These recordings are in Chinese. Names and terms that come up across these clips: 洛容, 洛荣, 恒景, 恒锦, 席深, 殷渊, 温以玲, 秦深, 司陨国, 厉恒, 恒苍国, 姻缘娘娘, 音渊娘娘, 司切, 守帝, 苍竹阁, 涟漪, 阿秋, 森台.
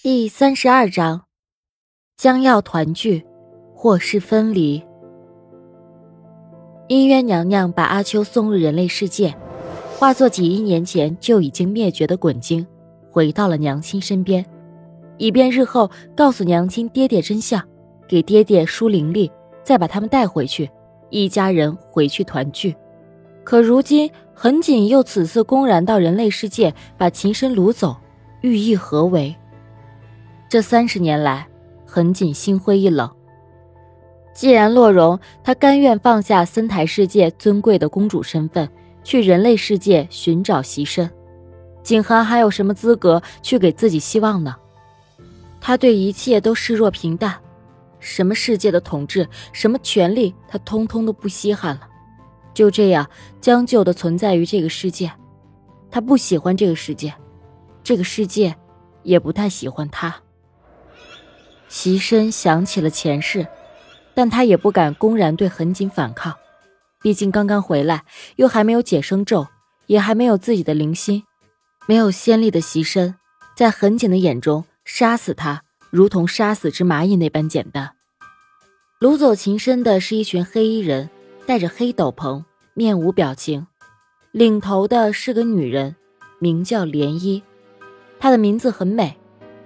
第32章，将要团聚，或是分离。音渊娘娘把阿秋送入人类世界，化作几亿年前就已经灭绝的滚精，回到了娘亲身边，以便日后告诉娘亲爹爹真相，给爹爹输灵力，再把他们带回去，一家人回去团聚。可如今很紧又此次公然到人类世界把秦深掳走，寓意何为？这30年来，很紧心灰意冷。既然洛容，他甘愿放下森台世界尊贵的公主身份，去人类世界寻找习身，景涵还有什么资格去给自己希望呢？他对一切都视若平淡，什么世界的统治，什么权利，他通通都不稀罕了。就这样，将就的存在于这个世界。他不喜欢这个世界，这个世界也不太喜欢他。席深想起了前世，但他也不敢公然对很紧反抗，毕竟刚刚回来，又还没有解生咒，也还没有自己的灵心。没有先例的席深，在很紧的眼中，杀死他如同杀死只蚂蚁那般简单。掳走秦深的是一群黑衣人，戴着黑斗篷，面无表情，领头的是个女人，名叫涟漪。她的名字很美，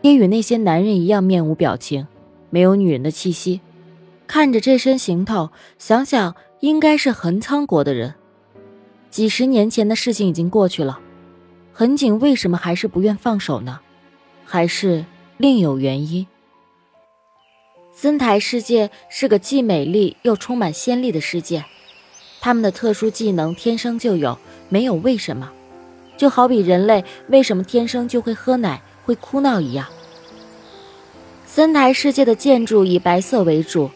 也与那些男人一样面无表情，没有女人的气息。看着这身行头，想想应该是恒苍国的人。几十年前的事情已经过去了，恒景为什么还是不愿放手呢？还是另有原因？森台世界是个既美丽又充满仙力的世界，他们的特殊技能天生就有，没有为什么。就好比人类为什么天生就会喝奶，会哭闹一样。森台世界的建筑以白色为主，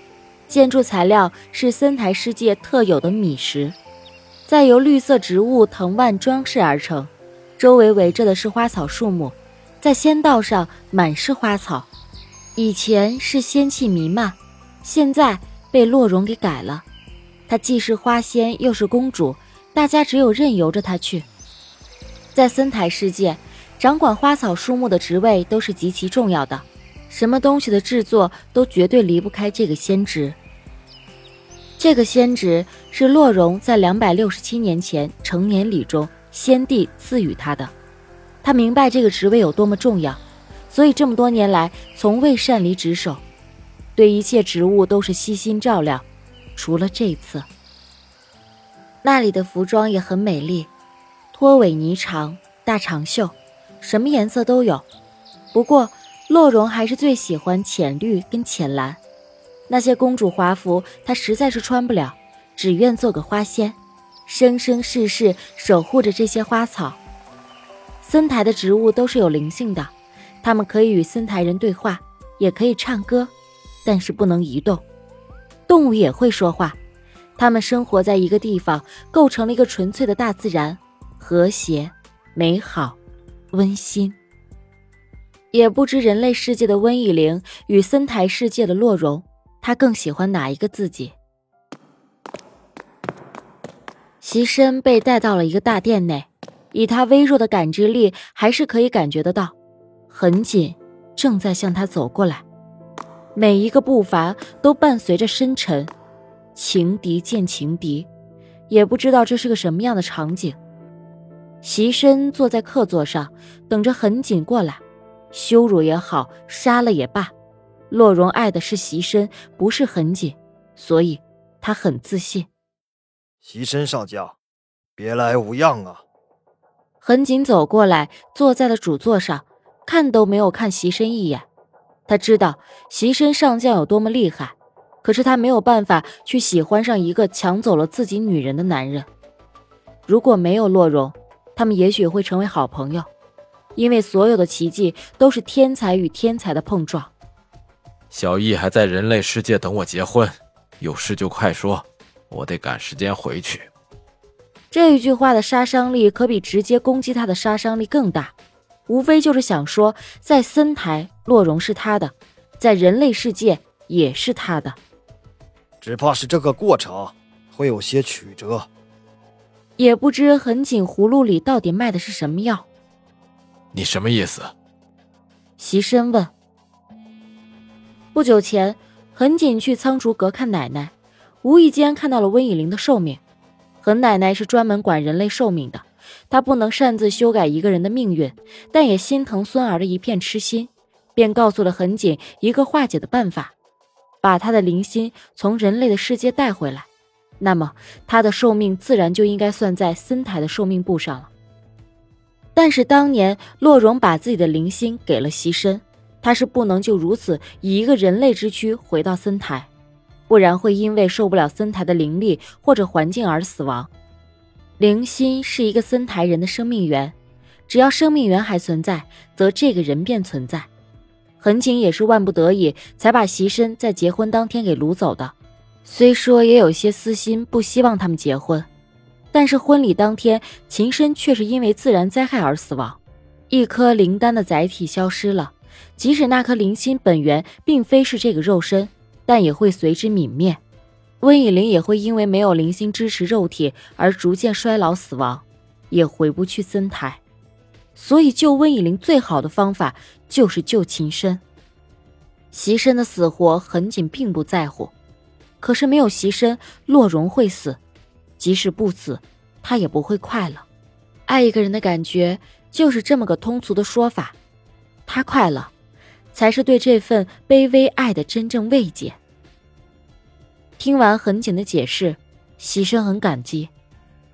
建筑材料是森台世界特有的米石，再由绿色植物藤蔓装饰而成，周围围着的是花草树木，在仙道上满是花草。以前是仙气弥漫，现在被洛容给改了，她既是花仙又是公主，大家只有任由着她去。在森台世界，掌管花草树木的职位都是极其重要的，什么东西的制作都绝对离不开这个仙职。这个仙职是洛容在267年前成年礼中先帝赐予他的，他明白这个职位有多么重要，所以这么多年来从未擅离职守，对一切职务都是悉心照料，除了这次。那里的服装也很美丽，拖尾呢长，大长袖，什么颜色都有。不过洛容还是最喜欢浅绿跟浅蓝，那些公主华服她实在是穿不了，只愿做个花仙，生生世世守护着这些花草。森台的植物都是有灵性的，它们可以与森台人对话，也可以唱歌，但是不能移动。动物也会说话，它们生活在一个地方，构成了一个纯粹的大自然，和谐、美好、温馨。也不知人类世界的瘟疫灵与森台世界的洛容，他更喜欢哪一个自己？席深被带到了一个大殿内，以他微弱的感知力，还是可以感觉得到，很紧正在向他走过来，每一个步伐都伴随着深沉，情敌见情敌，也不知道这是个什么样的场景。席深坐在客座上，等着很紧过来。羞辱也好，杀了也罢，洛容爱的是席深，不是很紧，所以他很自信。席深上将，别来无恙啊。很紧走过来，坐在了主座上，看都没有看席深一眼。他知道席深上将有多么厉害，可是他没有办法去喜欢上一个抢走了自己女人的男人。如果没有洛容，他们也许会成为好朋友，因为所有的奇迹都是天才与天才的碰撞。小易还在人类世界等我结婚，有事就快说，我得赶时间回去。这一句话的杀伤力可比直接攻击他的杀伤力更大，无非就是想说，在森台洛容是他的，在人类世界也是他的，只怕是这个过程会有些曲折。也不知很紧葫芦里到底卖的是什么药。你什么意思？袭身问。不久前恒锦去苍竹阁看奶奶，无意间看到了温以玲的寿命。恒奶奶是专门管人类寿命的，她不能擅自修改一个人的命运，但也心疼孙儿的一片痴心，便告诉了恒锦一个化解的办法，把他的灵心从人类的世界带回来，那么他的寿命自然就应该算在森台的寿命簿上了。但是当年洛荣把自己的灵心给了席深，他是不能就如此以一个人类之躯回到森台，不然会因为受不了森台的灵力或者环境而死亡。灵心是一个森台人的生命源，只要生命源还存在，则这个人便存在。恒景也是万不得已才把席深在结婚当天给掳走的，虽说也有些私心，不希望他们结婚，但是婚礼当天秦深却是因为自然灾害而死亡，一颗灵丹的载体消失了，即使那颗灵心本源并非是这个肉身，但也会随之泯灭。温以玲也会因为没有灵心支持肉体而逐渐衰老死亡，也回不去森台。所以救温以玲最好的方法就是救秦深。席深的死活很紧并不在乎，可是没有席深，洛荣会死，即使不死他也不会快乐。爱一个人的感觉就是这么个通俗的说法，他快乐才是对这份卑微爱的真正慰藉。听完恒景的解释，席深很感激，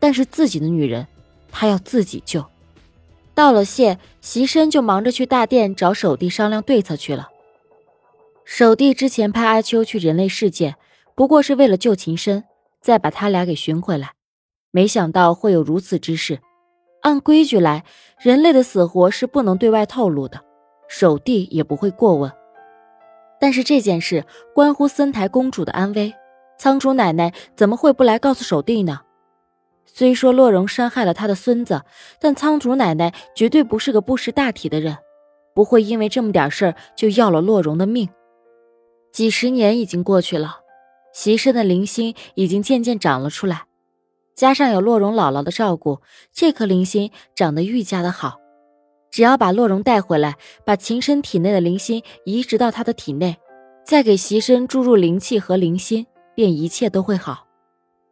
但是自己的女人他要自己救。道了谢，席深就忙着去大殿找守帝商量对策去了。守帝之前派阿秋去人类世界，不过是为了救秦深，再把他俩给寻回来，没想到会有如此之事。按规矩来，人类的死活是不能对外透露的，守帝也不会过问。但是这件事关乎森台公主的安危，苍竹奶奶怎么会不来告诉守帝呢？虽说洛荣伤害了他的孙子，但苍竹奶奶绝对不是个不识大体的人，不会因为这么点事儿就要了洛荣的命。几十年已经过去了，席深的灵心已经渐渐长了出来，加上有洛荣姥姥的照顾，这颗灵心长得愈加的好。只要把洛荣带回来，把秦深体内的灵心移植到他的体内，再给席深注入灵气和灵心，便一切都会好。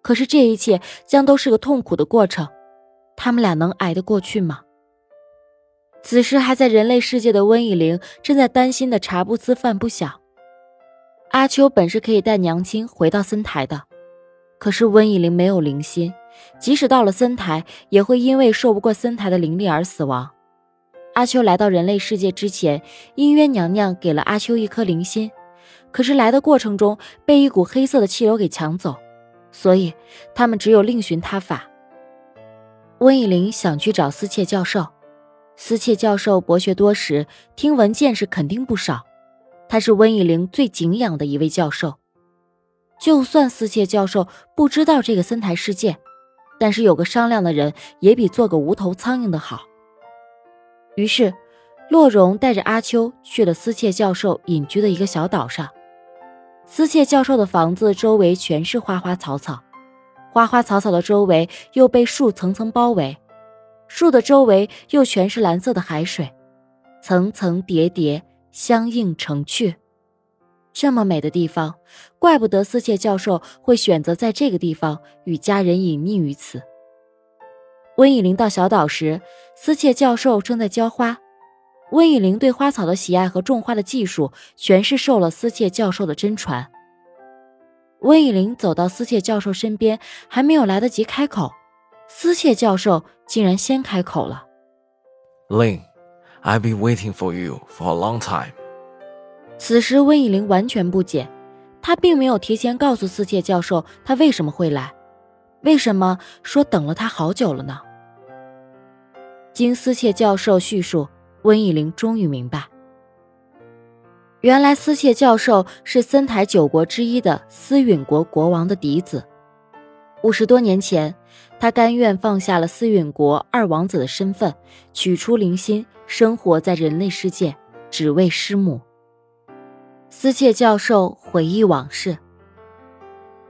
可是这一切将都是个痛苦的过程，他们俩能挨得过去吗？此时还在人类世界的温以玲正在担心的茶不思饭不想。阿秋本是可以带娘亲回到森台的，可是温以玲没有灵心，即使到了森台也会因为受不过森台的灵力而死亡。阿秋来到人类世界之前，姻缘娘娘给了阿秋一颗灵心，可是来的过程中被一股黑色的气流给抢走，所以他们只有另寻他法。温以玲想去找司切教授，司切教授博学多识，听闻见识肯定不少，他是温以玲最敬仰的一位教授。就算司切教授不知道这个森台世界，但是有个商量的人也比做个无头苍蝇的好。于是洛荣带着阿秋去了司切教授隐居的一个小岛上。司切教授的房子周围全是花花草草，花花草草的周围又被树层层包围，树的周围又全是蓝色的海水，层层叠叠，相映成趣。这么美的地方，怪不得司切教授会选择在这个地方与家人隐匿于此。温以玲到小岛时，司切教授正在浇花。温以玲对花草的喜爱和种花的技术全是受了司切教授的真传。温以玲走到司切教授身边，还没有来得及开口，司切教授竟然先开口了。 Ling, I've been waiting for you for a long time. 此时温以玲完全不解，她并没有提前告诉司切教授她为什么会来，为什么说等了她好久了呢？经司切教授叙述，温以玲终于明白，原来司切教授是森台九国之一的司陨国国王的嫡子。50多年前，他甘愿放下了司陨国二王子的身份，取出灵心，生活在人类世界，只为师母。司切教授回忆往事，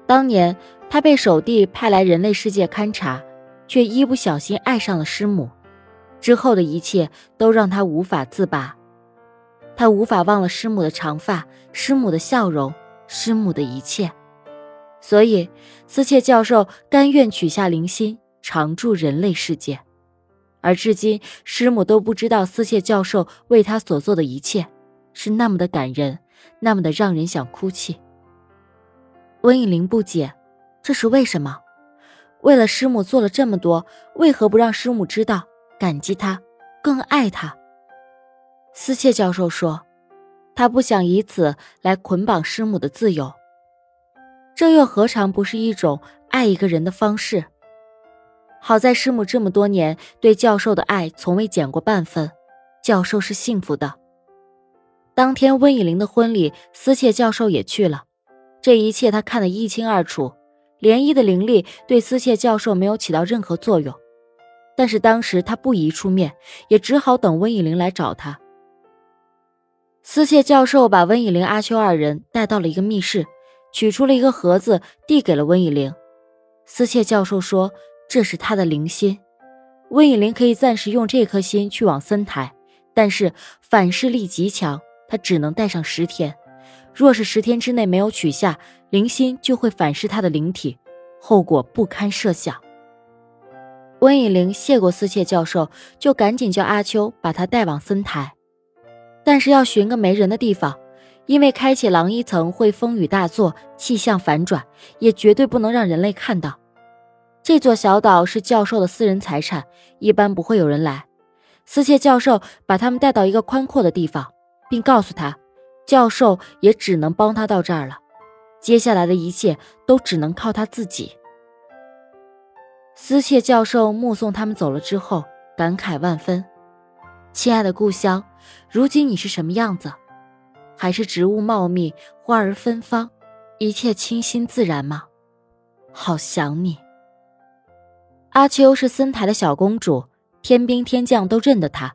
当年他被守帝派来人类世界勘察，却一不小心爱上了师母，之后的一切都让他无法自拔。他无法忘了师母的长发，师母的笑容，师母的一切。所以司切教授甘愿取下灵心，常驻人类世界。而至今师母都不知道司切教授为他所做的一切是那么的感人，那么的让人想哭泣。温以玲不解，这是为什么？为了师母做了这么多，为何不让师母知道，感激他，更爱他？司切教授说，他不想以此来捆绑师母的自由。这又何尝不是一种爱一个人的方式？好在师母这么多年对教授的爱从未减过半分，教授是幸福的。当天温以玲的婚礼，司切教授也去了，这一切他看得一清二楚。涟漪的灵力对司切教授没有起到任何作用，但是当时他不宜出面，也只好等温以玲来找他。司切教授把温以玲、阿秋二人带到了一个密室，取出了一个盒子递给了温以玲。司切教授说这是他的灵心，温以玲可以暂时用这颗心去往森台，但是反噬力极强，他只能带上10天，若是10天之内没有取下灵心，就会反噬他的灵体，后果不堪设想。温以玲谢过司切教授，就赶紧叫阿秋把他带往森台，但是要寻个没人的地方，因为开启狼一层会风雨大作，气象反转，也绝对不能让人类看到。这座小岛是教授的私人财产，一般不会有人来。司切教授把他们带到一个宽阔的地方，并告诉他，教授也只能帮他到这儿了，接下来的一切都只能靠他自己。司切教授目送他们走了之后，感慨万分。亲爱的故乡，如今你是什么样子？还是植物茂密，花儿芬芳，一切清新自然吗？好想你。阿秋是森台的小公主，天兵天将都认得她。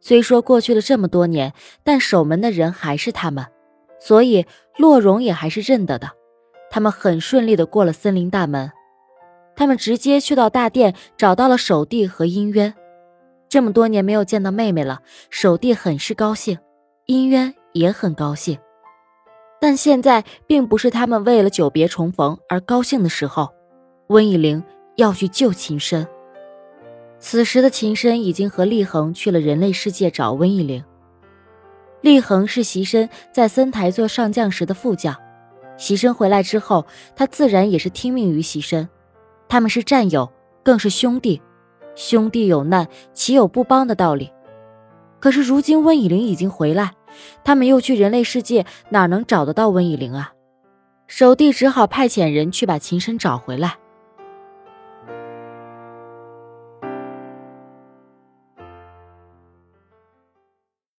虽说过去了这么多年，但守门的人还是他们，所以洛荣也还是认得的。他们很顺利地过了森林大门，他们直接去到大殿，找到了守帝和殷渊。这么多年没有见到妹妹了，守帝很是高兴，殷渊也很高兴。但现在并不是他们为了久别重逢而高兴的时候，温以玲要去救秦深。此时的秦深已经和厉恒去了人类世界找温以玲。厉恒是席深在森台做上将时的副将，席深回来之后，他自然也是听命于席深。他们是战友，更是兄弟，兄弟有难，岂有不帮的道理。可是如今温以玲已经回来，他们又去人类世界，哪能找得到温以玲啊？守帝只好派遣人去把秦深找回来。